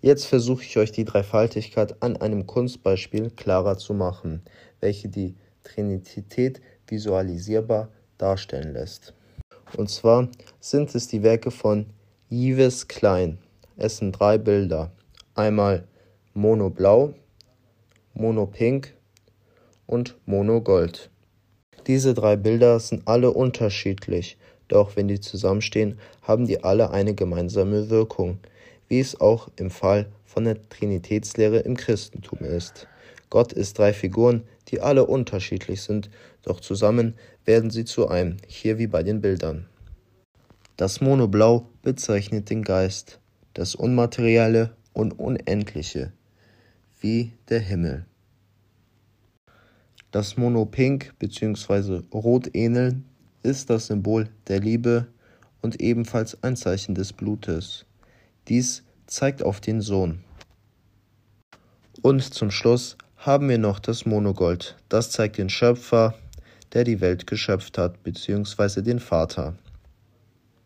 Jetzt versuche ich euch die Dreifaltigkeit an einem Kunstbeispiel klarer zu machen, welche die Trinität visualisierbar darstellen lässt. Und zwar sind es die Werke von Yves Klein. Es sind 3 Bilder. Einmal Mono Blau, Mono Pink und Mono Gold. Diese 3 Bilder sind alle unterschiedlich, doch wenn die zusammenstehen, haben die alle eine gemeinsame Wirkung, wie es auch im Fall von der Trinitätslehre im Christentum ist. Gott ist 3 Figuren, die alle unterschiedlich sind, doch zusammen werden sie zu einem, hier wie bei den Bildern. Das Monoblau bezeichnet den Geist, das Unmaterielle und Unendliche, wie der Himmel. Das Monopink bzw. Rotähneln ist das Symbol der Liebe und ebenfalls ein Zeichen des Blutes. Dies zeigt auf den Sohn. Und zum Schluss haben wir noch das Monogold. Das zeigt den Schöpfer, der die Welt geschöpft hat, bzw. den Vater.